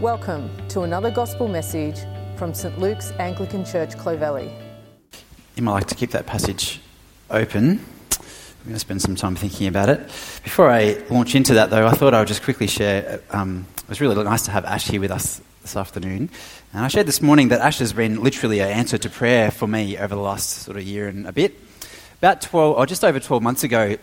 Welcome to another gospel message from St. Luke's Anglican Church, Clovelly. You might like to keep that passage open. I'm going to spend some time thinking about it. Before I launch into that, though, I thought I would just quickly share. It was really nice to have Ash here with us this afternoon. And I shared this morning that Ash has been literally an answer to prayer for me over the last sort of year and a bit. About 12, or just over 12 months ago,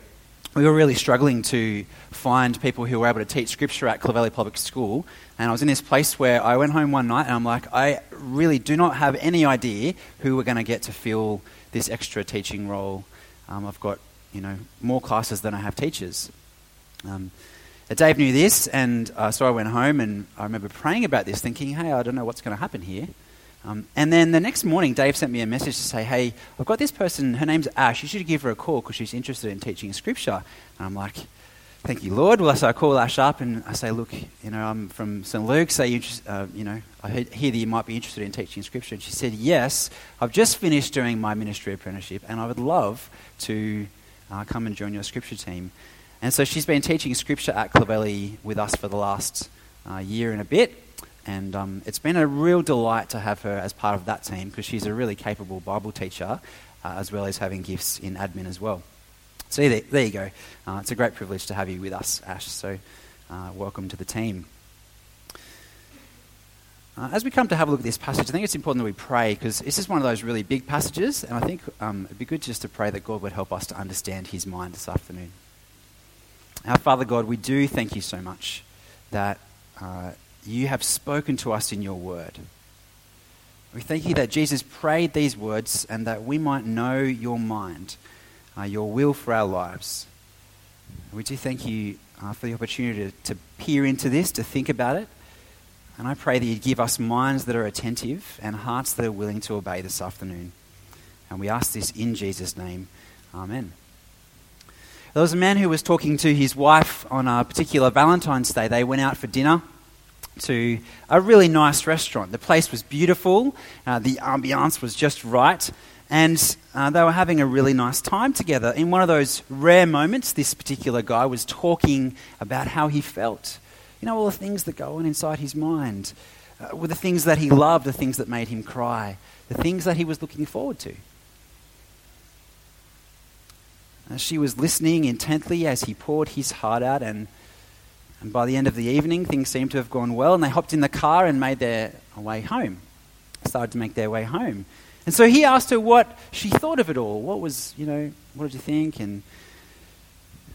we were really struggling to find people who were able to teach scripture at Clovelly Public School. And I was in this place where I went home one night and I'm like, I really do not have any idea who we're going to get to fill this extra teaching role. I've got, more classes than I have teachers. Dave knew this, and so I went home and I remember praying about this, thinking, hey, I don't know what's going to happen here. And then the next morning, Dave sent me a message to say, hey, I've got this person, her name's Ash, you should give her a call because she's interested in teaching scripture. And I'm like, thank you, Lord. Well, so I call Ash up and I say, look, I'm from St. Luke's, so I hear that you might be interested in teaching scripture. And she said, yes, I've just finished doing my ministry apprenticeship and I would love to come and join your scripture team. And so she's been teaching scripture at Clovelly with us for the last year and a bit. And it's been a real delight to have her as part of that team because she's a really capable Bible teacher as well as having gifts in admin as well. So there you go. It's a great privilege to have you with us, Ash. So welcome to the team. As we come to have a look at this passage, I think it's important that we pray because this is one of those really big passages. And I think it'd be good just to pray that God would help us to understand his mind this afternoon. Our Father God, we do thank you so much that you have spoken to us in your word. We thank you that Jesus prayed these words and that we might know your mind, your will for our lives. We do thank you for the opportunity to peer into this, to think about it. And I pray that you give us minds that are attentive and hearts that are willing to obey this afternoon. And we ask this in Jesus' name. Amen. There was a man who was talking to his wife on a particular Valentine's Day. They went out for dinner to a really nice restaurant. The place was beautiful. The ambiance was just right. And they were having a really nice time together. In one of those rare moments, this particular guy was talking about how he felt. All the things that go on inside his mind. Were the things that he loved, the things that made him cry, the things that he was looking forward to. She was listening intently as he poured his heart out, and by the end of the evening, things seemed to have gone well, and they hopped in the car and made their way home, started to make their way home. And so he asked her what she thought of it all. What was, what did you think? And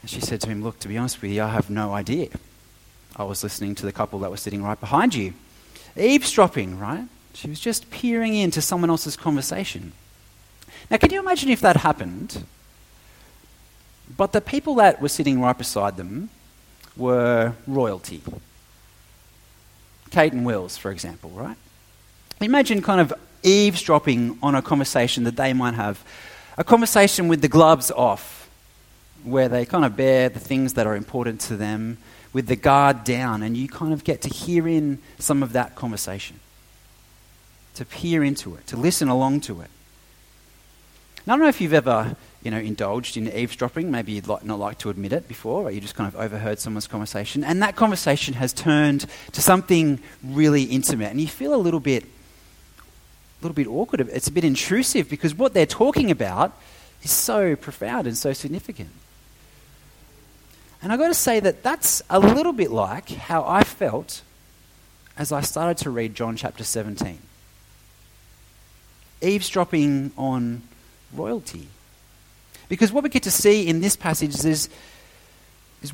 she said to him, look, to be honest with you, I have no idea. I was listening to the couple that was sitting right behind you. Eavesdropping, right? She was just peering into someone else's conversation. Now, can you imagine if that happened? But the people that were sitting right beside them were royalty. Kate and Wills, for example, right? Imagine kind of eavesdropping on a conversation that they might have. A conversation with the gloves off, where they kind of bear the things that are important to them with the guard down, and you kind of get to hear in some of that conversation. To peer into it, to listen along to it. Now, I don't know if you've ever indulged in eavesdropping. Maybe you'd not like to admit it before, or you just kind of overheard someone's conversation, and that conversation has turned to something really intimate, and you feel a little bit awkward. It's a bit intrusive because what they're talking about is so profound and so significant. And I've got to say that that's a little bit like how I felt as I started to read John chapter 17. Eavesdropping on royalty. Because what we get to see in this passage is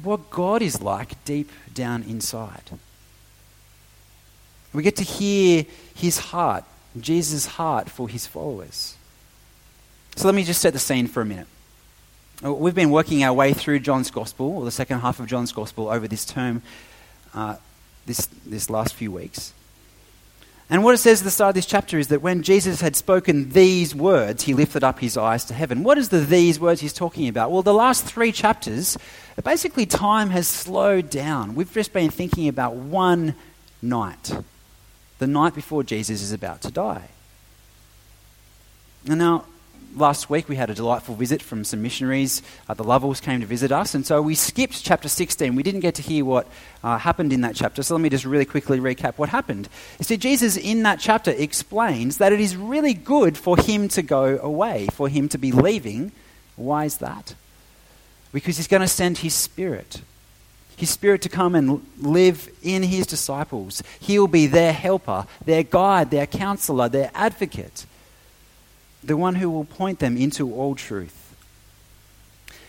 what God is like deep down inside. We get to hear his heart, Jesus' heart for his followers. So let me just set the scene for a minute. We've been working our way through John's Gospel, or the second half of John's Gospel, over this term, this last few weeks. And what it says at the start of this chapter is that when Jesus had spoken these words, he lifted up his eyes to heaven. What is the these words he's talking about? Well, the last three chapters, basically time has slowed down. We've just been thinking about one night, the night before Jesus is about to die. And now, Last week we had a delightful visit from some missionaries. The Lovells came to visit us, and so we skipped chapter 16. We didn't get to hear what happened in that chapter, so let me just really quickly recap what happened. You see, Jesus in that chapter explains that it is really good for him to go away, for him to be leaving. Why is that? Because he's going to send his Spirit to come and live in his disciples. He'll be their helper, their guide, their counselor, their advocate, the one who will point them into all truth.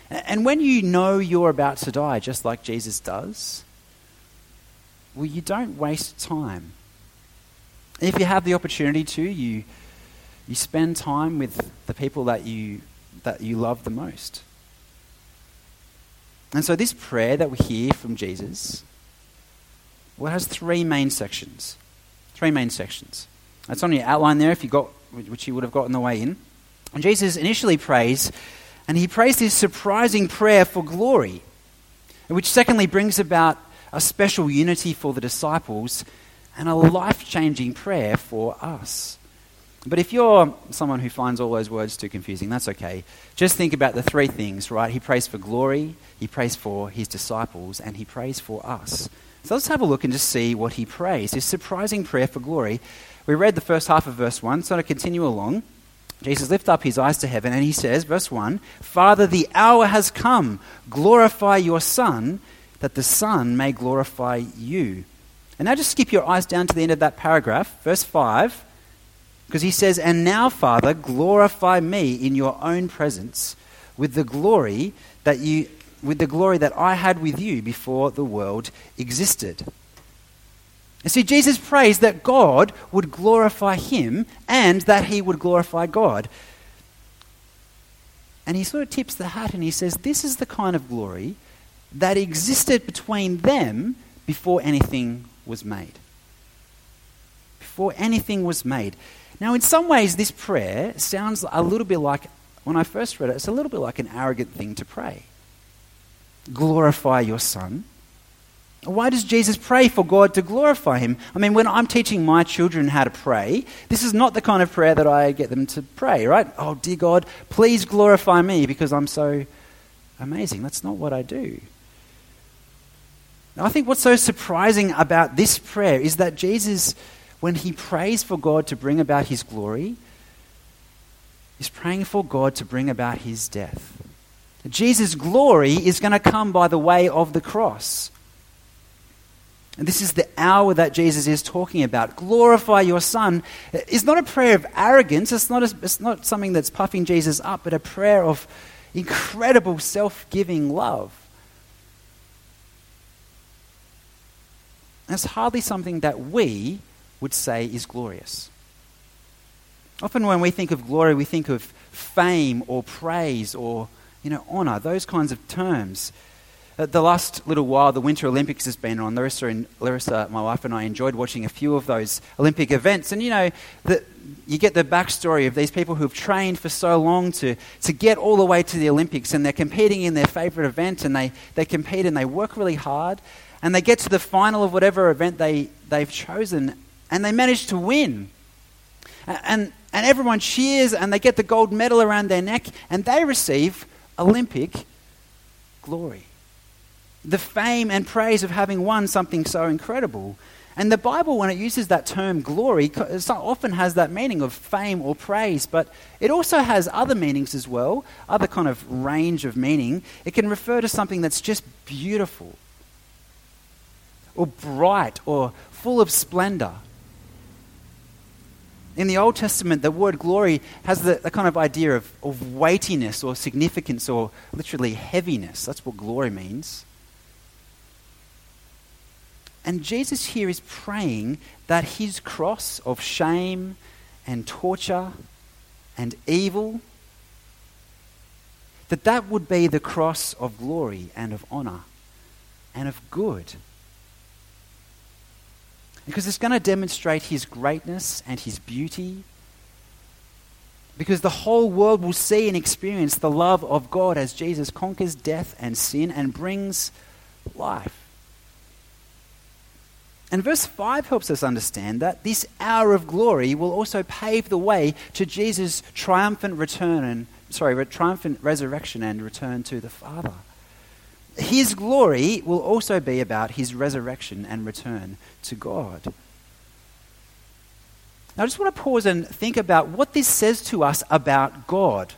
And when you know you're about to die, just like Jesus does, well, you don't waste time. If you have the opportunity to, you spend time with the people that you love the most. And so this prayer that we hear from Jesus, well, it has three main sections. That's on your outline there, if you got, which he would have gotten the way in. And Jesus initially prays, and he prays this surprising prayer for glory, which secondly brings about a special unity for the disciples and a life-changing prayer for us. But if you're someone who finds all those words too confusing, that's okay. Just think about the three things, right? He prays for glory, he prays for his disciples, and he prays for us. So let's have a look and just see what he prays. This surprising prayer for glory. We read the first half of verse 1, so to continue along, Jesus lifts up his eyes to heaven and he says, verse 1, "Father, the hour has come. Glorify your Son, that the Son may glorify you." And now just skip your eyes down to the end of that paragraph, verse 5, because he says, "And now, Father, glorify me in your own presence with the glory that I had with you before the world existed." And see, Jesus prays that God would glorify him and that he would glorify God. And he sort of tips the hat and he says, this is the kind of glory that existed between them before anything was made. Before anything was made. Now, in some ways, this prayer sounds a little bit like, when I first read it, it's a little bit like an arrogant thing to pray. Glorify your Son. Why does Jesus pray for God to glorify him? I mean, when I'm teaching my children how to pray, this is not the kind of prayer that I get them to pray, right? Oh, dear God, please glorify me because I'm so amazing. That's not what I do. Now, I think what's so surprising about this prayer is that Jesus, when he prays for God to bring about his glory, is praying for God to bring about his death. Jesus' glory is going to come by the way of the cross. And this is the hour that Jesus is talking about. Glorify your Son. It's not a prayer of arrogance. It's not something that's puffing Jesus up, but a prayer of incredible self-giving love. And it's hardly something that we would say is glorious. Often when we think of glory, we think of fame or praise or, honor, those kinds of terms. The last little while, the Winter Olympics has been on. Larissa, my wife, and I enjoyed watching a few of those Olympic events. And, you get the backstory of these people who've trained for so long to get all the way to the Olympics, and they're competing in their favorite event, and they compete and they work really hard, and they get to the final of whatever event they've chosen, and they manage to win. And everyone cheers, and they get the gold medal around their neck, and they receive Olympic glory. The fame and praise of having won something so incredible. And the Bible, when it uses that term glory, it often has that meaning of fame or praise, but it also has other meanings as well, other kind of range of meaning. It can refer to something that's just beautiful or bright or full of splendor. In the Old Testament, the word glory has the kind of idea of weightiness or significance or literally heaviness. That's what glory means. And Jesus here is praying that his cross of shame and torture and evil, that would be the cross of glory and of honor and of good. Because it's going to demonstrate his greatness and his beauty. Because the whole world will see and experience the love of God as Jesus conquers death and sin and brings life. And verse 5 helps us understand that this hour of glory will also pave the way to Jesus' triumphant return and triumphant resurrection and return to the Father. His glory will also be about his resurrection and return to God. Now, I just want to pause and think about what this says to us about God.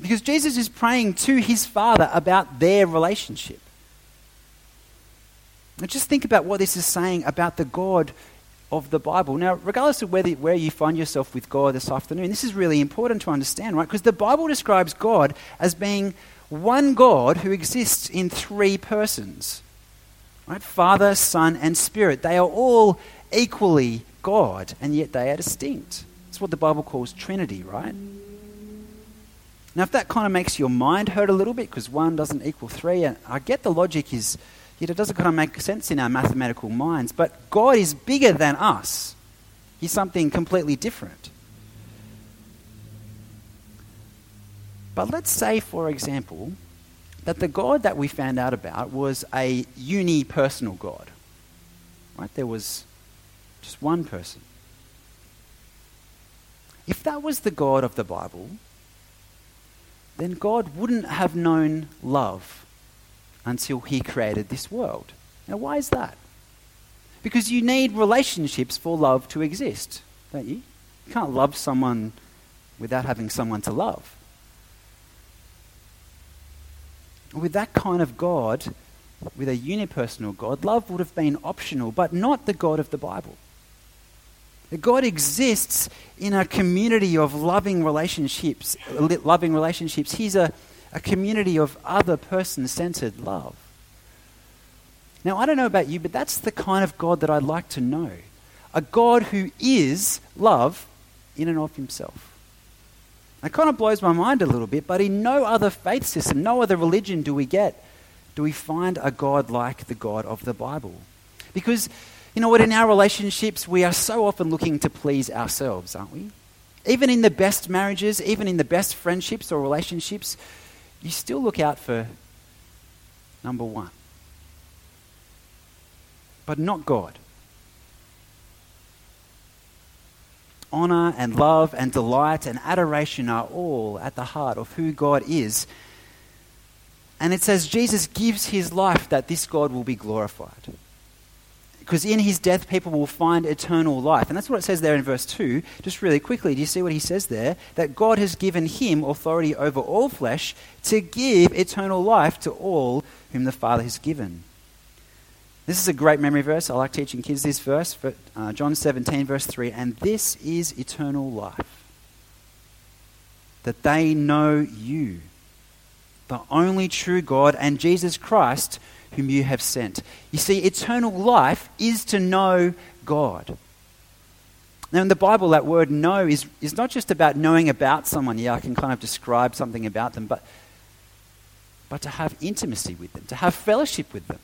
Because Jesus is praying to his Father about their relationship. Now, just think about what this is saying about the God of the Bible. Now, regardless of where you find yourself with God this afternoon, this is really important to understand, right? Because the Bible describes God as being one God who exists in three persons, right? Father, Son, and Spirit. They are all equally God, and yet they are distinct. That's what the Bible calls Trinity, right? Now, if that kind of makes your mind hurt a little bit because one doesn't equal three, and I get the logic is, yet it doesn't kind of make sense in our mathematical minds, but God is bigger than us. He's something completely different. But let's say, for example, that the God that we found out about was a unipersonal God, right? There was just one person. If that was the God of the Bible, then God wouldn't have known love until he created this world. Now, why is that? Because you need relationships for love to exist, don't you? You can't love someone without having someone to love. With that kind of God, with a unipersonal God, love would have been optional, but not the God of the Bible. God exists in a community of loving relationships. He's a community of other person-centered love. Now, I don't know about you, but that's the kind of God that I'd like to know. A God who is love in and of himself. That kind of blows my mind a little bit, but in no other faith system, no other religion do we find a God like the God of the Bible. Because, you know what, in our relationships, we are so often looking to please ourselves, aren't we? Even in the best marriages, even in the best friendships or relationships, you still look out for number one. But not God. Honor and love and delight and adoration are all at the heart of who God is. And it says Jesus gives his life that this God will be glorified. Because in his death, people will find eternal life. And that's what it says there in verse 2. Just really quickly, do you see what he says there? That God has given him authority over all flesh to give eternal life to all whom the Father has given. This is a great memory verse. I like teaching kids this verse, John 17, verse 3. And this is eternal life, that they know you, the only true God, and Jesus Christ, whom you have sent. You see, eternal life is to know God. Now, in the Bible, that word know is not just about knowing about someone. Yeah, I can kind of describe something about them, but to have intimacy with them, to have fellowship with them,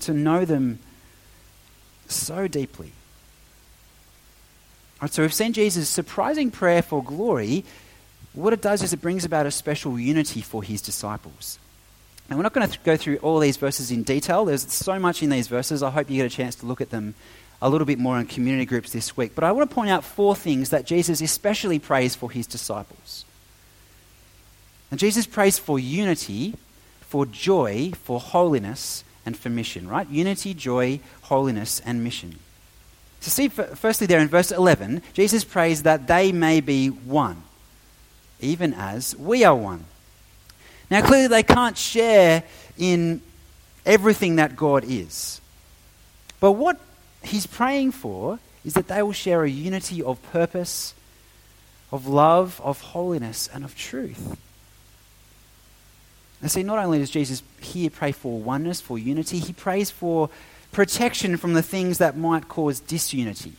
to know them so deeply. All right, so we've seen Jesus' surprising prayer for glory. What it does is it brings about a special unity for his disciples. And we're not going to go through all these verses in detail. There's so much in these verses. I hope you get a chance to look at them a little bit more in community groups this week. But I want to point out four things that Jesus especially prays for his disciples. And Jesus prays for unity, for joy, for holiness, and for mission, right? Unity, joy, holiness, and mission. So see, firstly there in verse 11, Jesus prays that they may be one, even as we are one. Now clearly they can't share in everything that God is. But what he's praying for is that they will share a unity of purpose, of love, of holiness, and of truth. And see, not only does Jesus here pray for oneness, for unity, he prays for protection from the things that might cause disunity.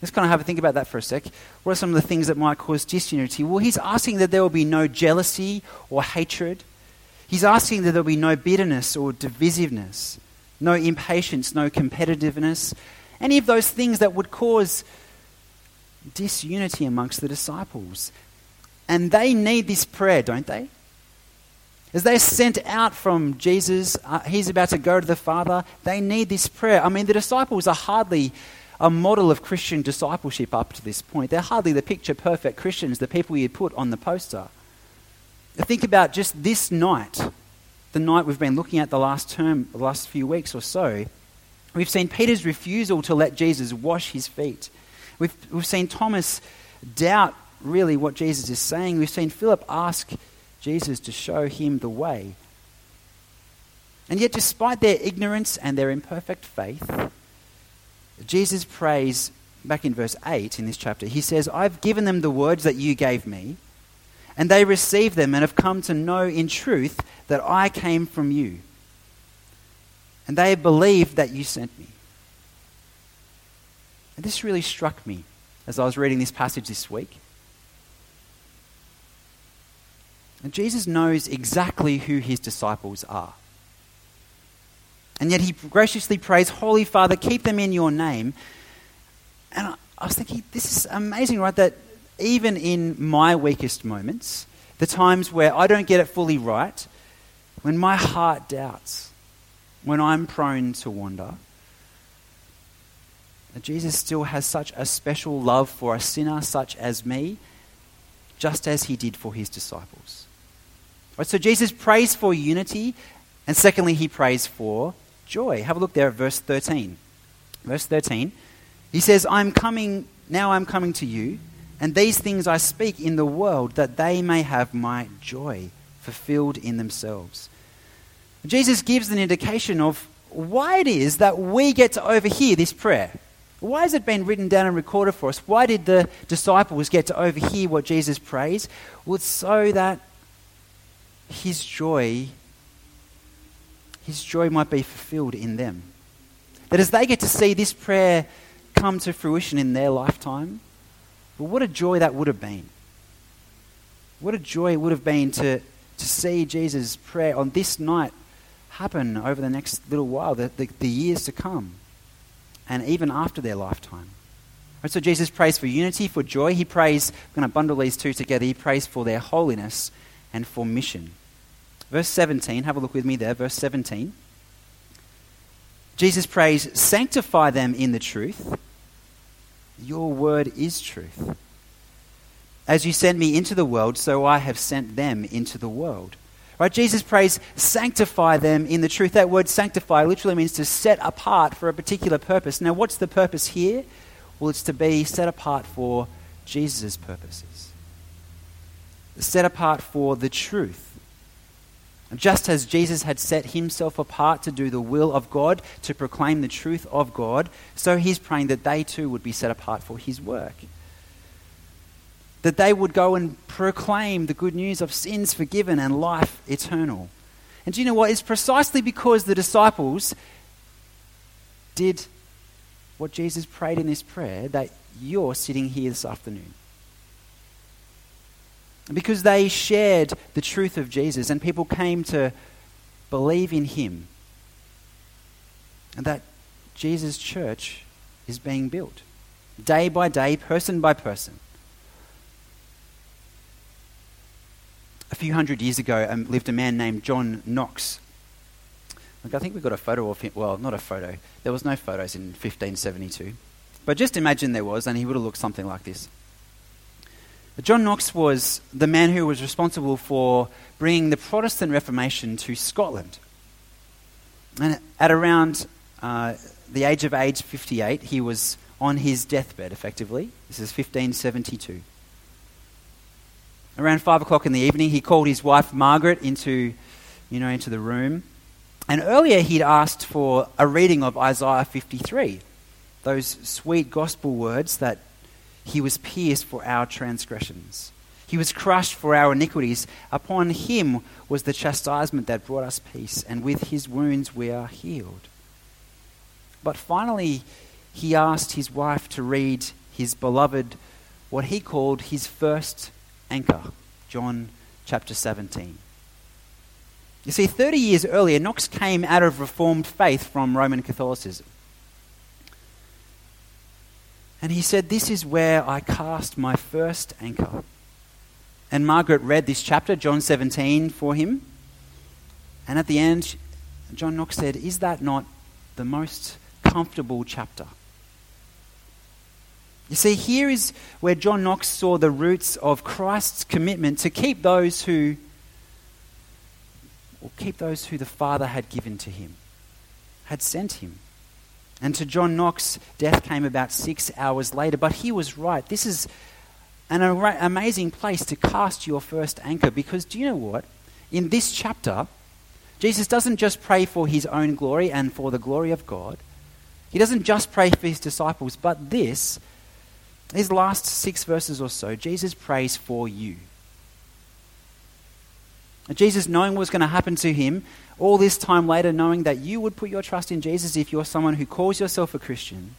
Let's kind of have a think about that for a sec. What are some of the things that might cause disunity? Well, he's asking that there will be no jealousy or hatred. He's asking that there will be no bitterness or divisiveness, no impatience, no competitiveness, any of those things that would cause disunity amongst the disciples. And they need this prayer, don't they? As they're sent out from Jesus, he's about to go to the Father, they need this prayer. I mean, the disciples are hardly a model of Christian discipleship up to this point. They're hardly the picture-perfect Christians, the people you'd put on the poster. Think about just this night, the night we've been looking at the last term, the last few weeks or so. We've seen Peter's refusal to let Jesus wash his feet. We've seen Thomas doubt really what Jesus is saying. We've seen Philip ask Jesus to show him the way. And yet, despite their ignorance and their imperfect faith, Jesus prays back in verse 8 in this chapter. He says, "I've given them the words that you gave me, and they receive them and have come to know in truth that I came from you. And they have believed that you sent me." And this really struck me as I was reading this passage this week. And Jesus knows exactly who his disciples are. And yet he graciously prays, "Holy Father, keep them in your name." And I was thinking, this is amazing, right? That even in my weakest moments, the times where I don't get it fully right, when my heart doubts, when I'm prone to wander, that Jesus still has such a special love for a sinner such as me, just as he did for his disciples. Right, so Jesus prays for unity, and secondly, he prays for joy. Have a look there at verse 13. Verse 13, he says, I'm coming to you, and these things I speak in the world, that they may have my joy fulfilled in themselves. Jesus gives an indication of why it is that we get to overhear this prayer. Why has it been written down and recorded for us? Why did the disciples get to overhear what Jesus prays? Well, it's so that his joy might be fulfilled in them. That as they get to see this prayer come to fruition in their lifetime, well, what a joy that would have been. What a joy it would have been to see Jesus' prayer on this night happen over the next little while, the years to come, and even after their lifetime. Right, so Jesus prays for unity, for joy. He prays, I'm going to bundle these two together, he prays for their holiness and for mission. Verse 17, have a look with me there, verse 17. Jesus prays, "Sanctify them in the truth. Your word is truth. As you sent me into the world, so I have sent them into the world." Right? Jesus prays, "Sanctify them in the truth." That word sanctify literally means to set apart for a particular purpose. Now, what's the purpose here? Well, it's to be set apart for Jesus' purposes. Set apart for the truth. And just as Jesus had set himself apart to do the will of God, to proclaim the truth of God, so he's praying that they too would be set apart for his work. That they would go and proclaim the good news of sins forgiven and life eternal. And do you know what? It's precisely because the disciples did what Jesus prayed in this prayer that you're sitting here this afternoon. Because they shared the truth of Jesus and people came to believe in him, and that Jesus' church is being built day by day, person by person. A few hundred years ago lived a man named John Knox. Look, I think we got a photo of him. Well, not a photo. There was no photos in 1572. But just imagine there was, and he would have looked something like this. John Knox was the man who was responsible for bringing the Protestant Reformation to Scotland. And at around the age 58, he was on his deathbed, effectively. This is 1572. Around 5 o'clock in the evening, he called his wife Margaret into the room. And earlier he'd asked for a reading of Isaiah 53, those sweet gospel words that he was pierced for our transgressions. He was crushed for our iniquities. Upon him was the chastisement that brought us peace, and with his wounds we are healed. But finally, he asked his wife to read his beloved, what he called his first anchor, John chapter 17. You see, 30 years earlier, Knox came out of Reformed faith from Roman Catholicism. And he said, "This is where I cast my first anchor." And Margaret read this chapter, John 17, for him. And at the end, John Knox said, "Is that not the most comfortable chapter?" You see, here is where John Knox saw the roots of Christ's commitment to keep those who the Father had given to him, had sent him. And to John Knox, death came about 6 hours later, but he was right. This is an amazing place to cast your first anchor, because do you know what? In this chapter, Jesus doesn't just pray for his own glory and for the glory of God. He doesn't just pray for his disciples, but these last 6 verses or so, Jesus prays for you. Jesus, knowing what was going to happen to him all this time later, knowing that you would put your trust in Jesus if you're someone who calls yourself a Christian,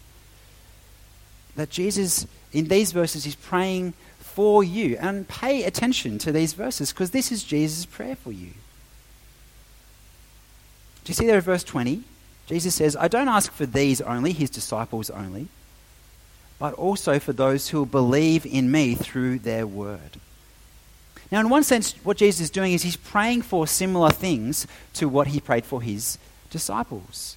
that Jesus, in these verses, is praying for you. And pay attention to these verses, because this is Jesus' prayer for you. Do you see there in verse 20? Jesus says, "I don't ask for these only," his disciples only, "but also for those who will believe in me through their word." Now, in one sense, what Jesus is doing is he's praying for similar things to what he prayed for his disciples.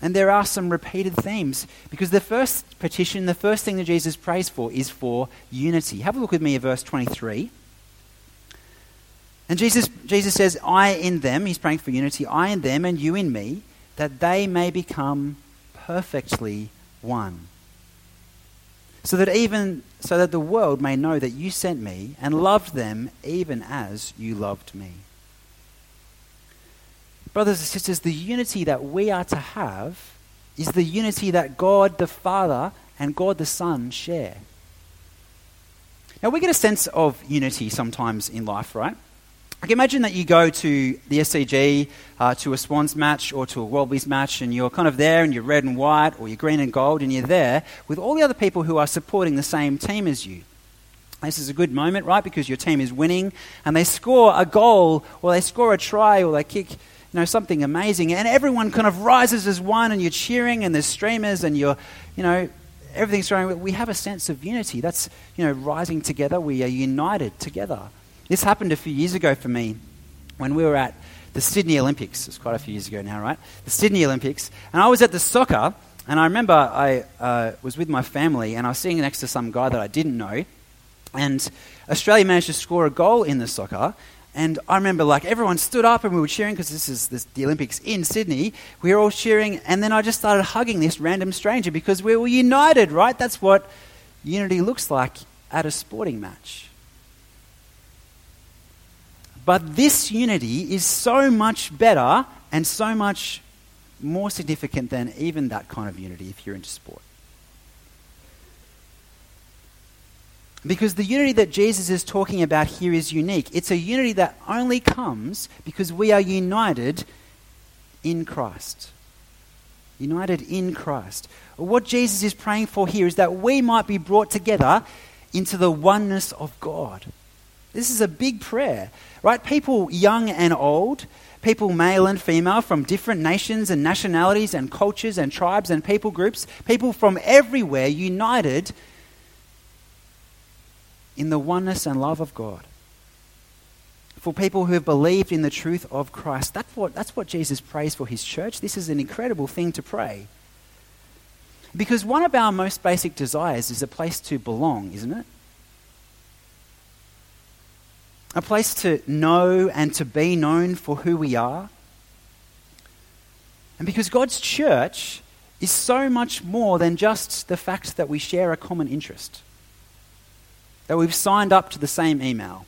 And there are some repeated themes, because the first petition, the first thing that Jesus prays for is for unity. Have a look with me at verse 23. And Jesus says, "I in them," he's praying for unity, "I in them and you in me, that they may become perfectly one. So that the world may know that you sent me and loved them even as you loved me." Brothers and sisters, the unity that we are to have is the unity that God the Father and God the Son share. Now, we get a sense of unity sometimes in life, right? Like, imagine that you go to the SCG, to a Swans match or to a Wallabies match, and you're kind of there and you're red and white or you're green and gold, and you're there with all the other people who are supporting the same team as you. This is a good moment, right? Because your team is winning and they score a goal or they score a try or they kick, something amazing, and everyone kind of rises as one and you're cheering and there's streamers and you're, everything's going. We have a sense of unity. That's, rising together. We are united together. This happened a few years ago for me when we were at the Sydney Olympics. It's quite a few years ago now, right? The Sydney Olympics. And I was at the soccer, and I remember I was with my family, and I was sitting next to some guy that I didn't know, and Australia managed to score a goal in the soccer. And I remember, everyone stood up and we were cheering, because this is the Olympics in Sydney. We were all cheering, and then I just started hugging this random stranger, because we were united, right? That's what unity looks like at a sporting match. But this unity is so much better and so much more significant than even that kind of unity if you're into sport. Because the unity that Jesus is talking about here is unique. It's a unity that only comes because we are united in Christ. United in Christ. What Jesus is praying for here is that we might be brought together into the oneness of God. This is a big prayer, right? People young and old, people male and female, from different nations and nationalities and cultures and tribes and people groups, people from everywhere united in the oneness and love of God. For people who have believed in the truth of Christ, that's what Jesus prays for his church. This is an incredible thing to pray. Because one of our most basic desires is a place to belong, isn't it? A place to know and to be known for who we are. And because God's church is so much more than just the fact that we share a common interest, that we've signed up to the same email,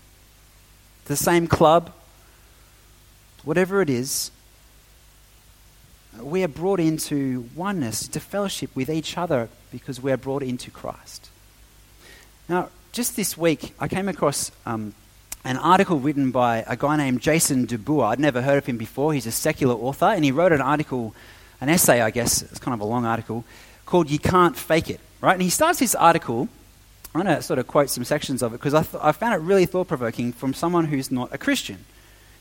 the same club, whatever it is, we are brought into oneness, into fellowship with each other, because we are brought into Christ. Now, just this week, I came across an article written by a guy named Jason Dubois. I'd never heard of him before. He's a secular author, and he wrote an article, an essay, I guess, it's kind of a long article, called "You Can't Fake It," right? And he starts this article, I'm going to sort of quote some sections of it, because I found it really thought-provoking from someone who's not a Christian.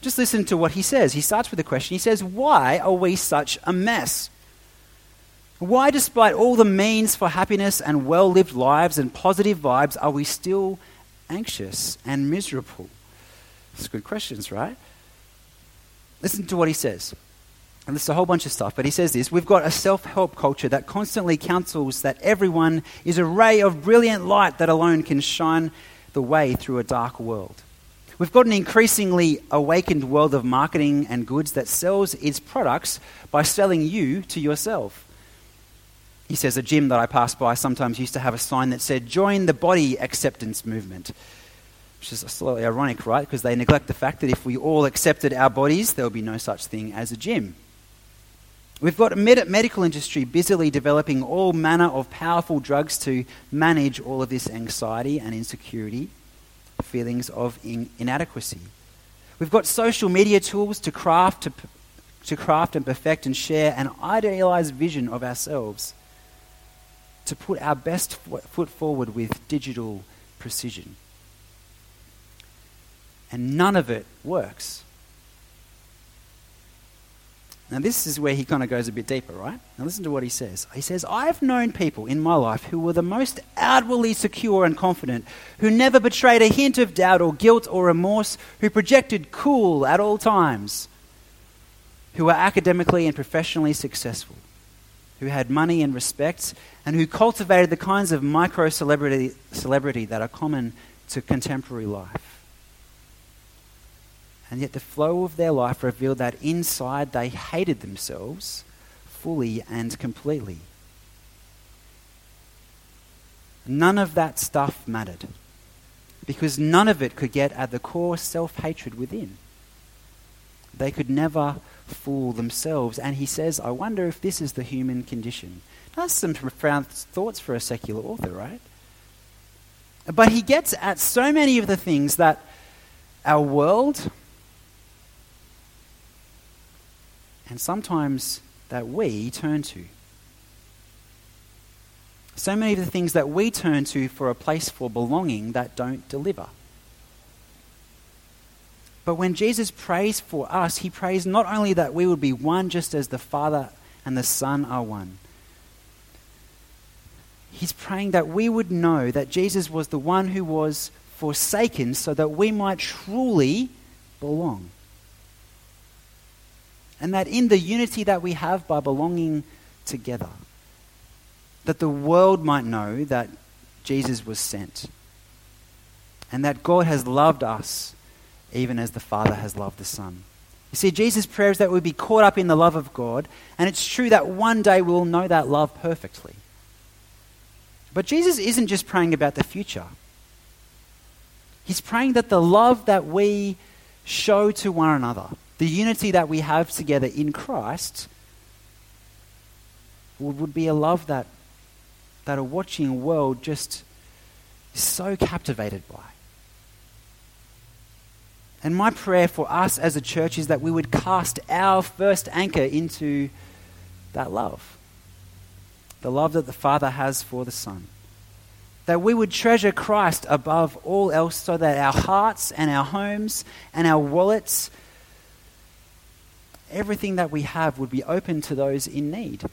Just listen to what he says. He starts with a question. He says, "Why are we such a mess? Why, despite all the means for happiness and well-lived lives and positive vibes, are we still anxious and miserable?" That's good questions, right? Listen to what he says. And this is a whole bunch of stuff, but he says this: we've got a self-help culture that constantly counsels that everyone is a ray of brilliant light that alone can shine the way through a dark world. We've got an increasingly awakened world of marketing and goods that sells its products by selling you to yourself. He says a gym that I passed by sometimes used to have a sign that said, "Join the body acceptance movement," which is slightly ironic, right? Because they neglect the fact that if we all accepted our bodies, there would be no such thing as a gym. We've got a medical industry busily developing all manner of powerful drugs to manage all of this anxiety and insecurity, feelings of inadequacy. We've got social media tools to craft and perfect and share an idealized vision of ourselves, to put our best foot forward with digital precision. And none of it works. Now this is where he kind of goes a bit deeper, right? Now listen to what he says. He says, "I've known people in my life who were the most outwardly secure and confident, who never betrayed a hint of doubt or guilt or remorse, who projected cool at all times, who were academically and professionally successful, who had money and respect, and who cultivated the kinds of micro-celebrity that are common to contemporary life. And yet the flow of their life revealed that inside they hated themselves fully and completely. None of that stuff mattered, because none of it could get at the core self-hatred within. They could never fool themselves." And he says, I wonder if this is the human condition. That's some profound thoughts for a secular author, right? But he gets at so many of the things that our world, and sometimes that we turn to. So many of the things that we turn to for a place for belonging that don't deliver. But when Jesus prays for us, he prays not only that we would be one just as the Father and the Son are one. He's praying that we would know that Jesus was the one who was forsaken so that we might truly belong. And that in the unity that we have by belonging together, that the world might know that Jesus was sent, and that God has loved us even as the Father has loved the Son. You see, Jesus' prayer is that we be caught up in the love of God, and it's true that one day we'll know that love perfectly. But Jesus isn't just praying about the future. He's praying that the love that we show to one another, the unity that we have together in Christ, would be a love that a watching world just is so captivated by. And my prayer for us as a church is that we would cast our first anchor into that love, the love that the Father has for the Son. That we would treasure Christ above all else so that our hearts and our homes and our wallets, everything that we have, would be open to those in need.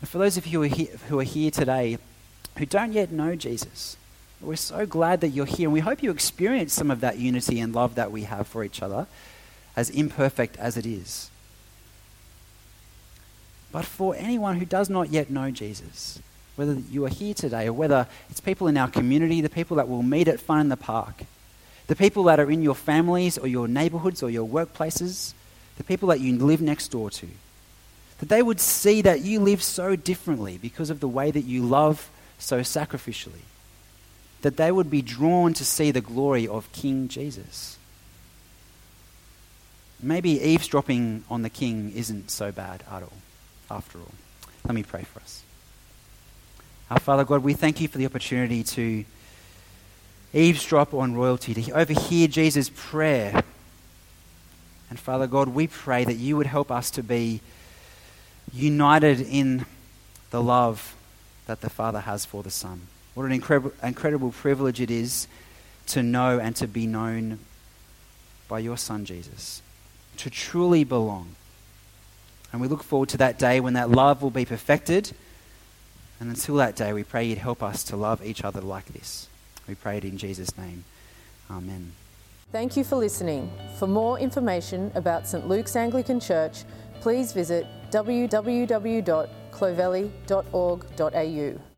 And for those of you who are here today who don't yet know Jesus, we're so glad that you're here, and we hope you experience some of that unity and love that we have for each other, as imperfect as it is. But for anyone who does not yet know Jesus, whether you are here today or whether it's people in our community, the people that we'll meet at Fun in the Park, the people that are in your families or your neighborhoods or your workplaces, the people that you live next door to, that they would see that you live so differently because of the way that you love so sacrificially, that they would be drawn to see the glory of King Jesus. Maybe eavesdropping on the King isn't so bad at all, after all. Let me pray for us. Our Father God, we thank you for the opportunity to eavesdrop on royalty, to overhear Jesus' prayer. And Father God, we pray that you would help us to be united in the love that the Father has for the Son. What an incredible privilege it is to know and to be known by your Son, Jesus, to truly belong. And we look forward to that day when that love will be perfected. And until that day, we pray you'd help us to love each other like this. We pray it in Jesus' name. Amen. Thank you for listening. For more information about St. Luke's Anglican Church, please visit www.clovelly.org.au.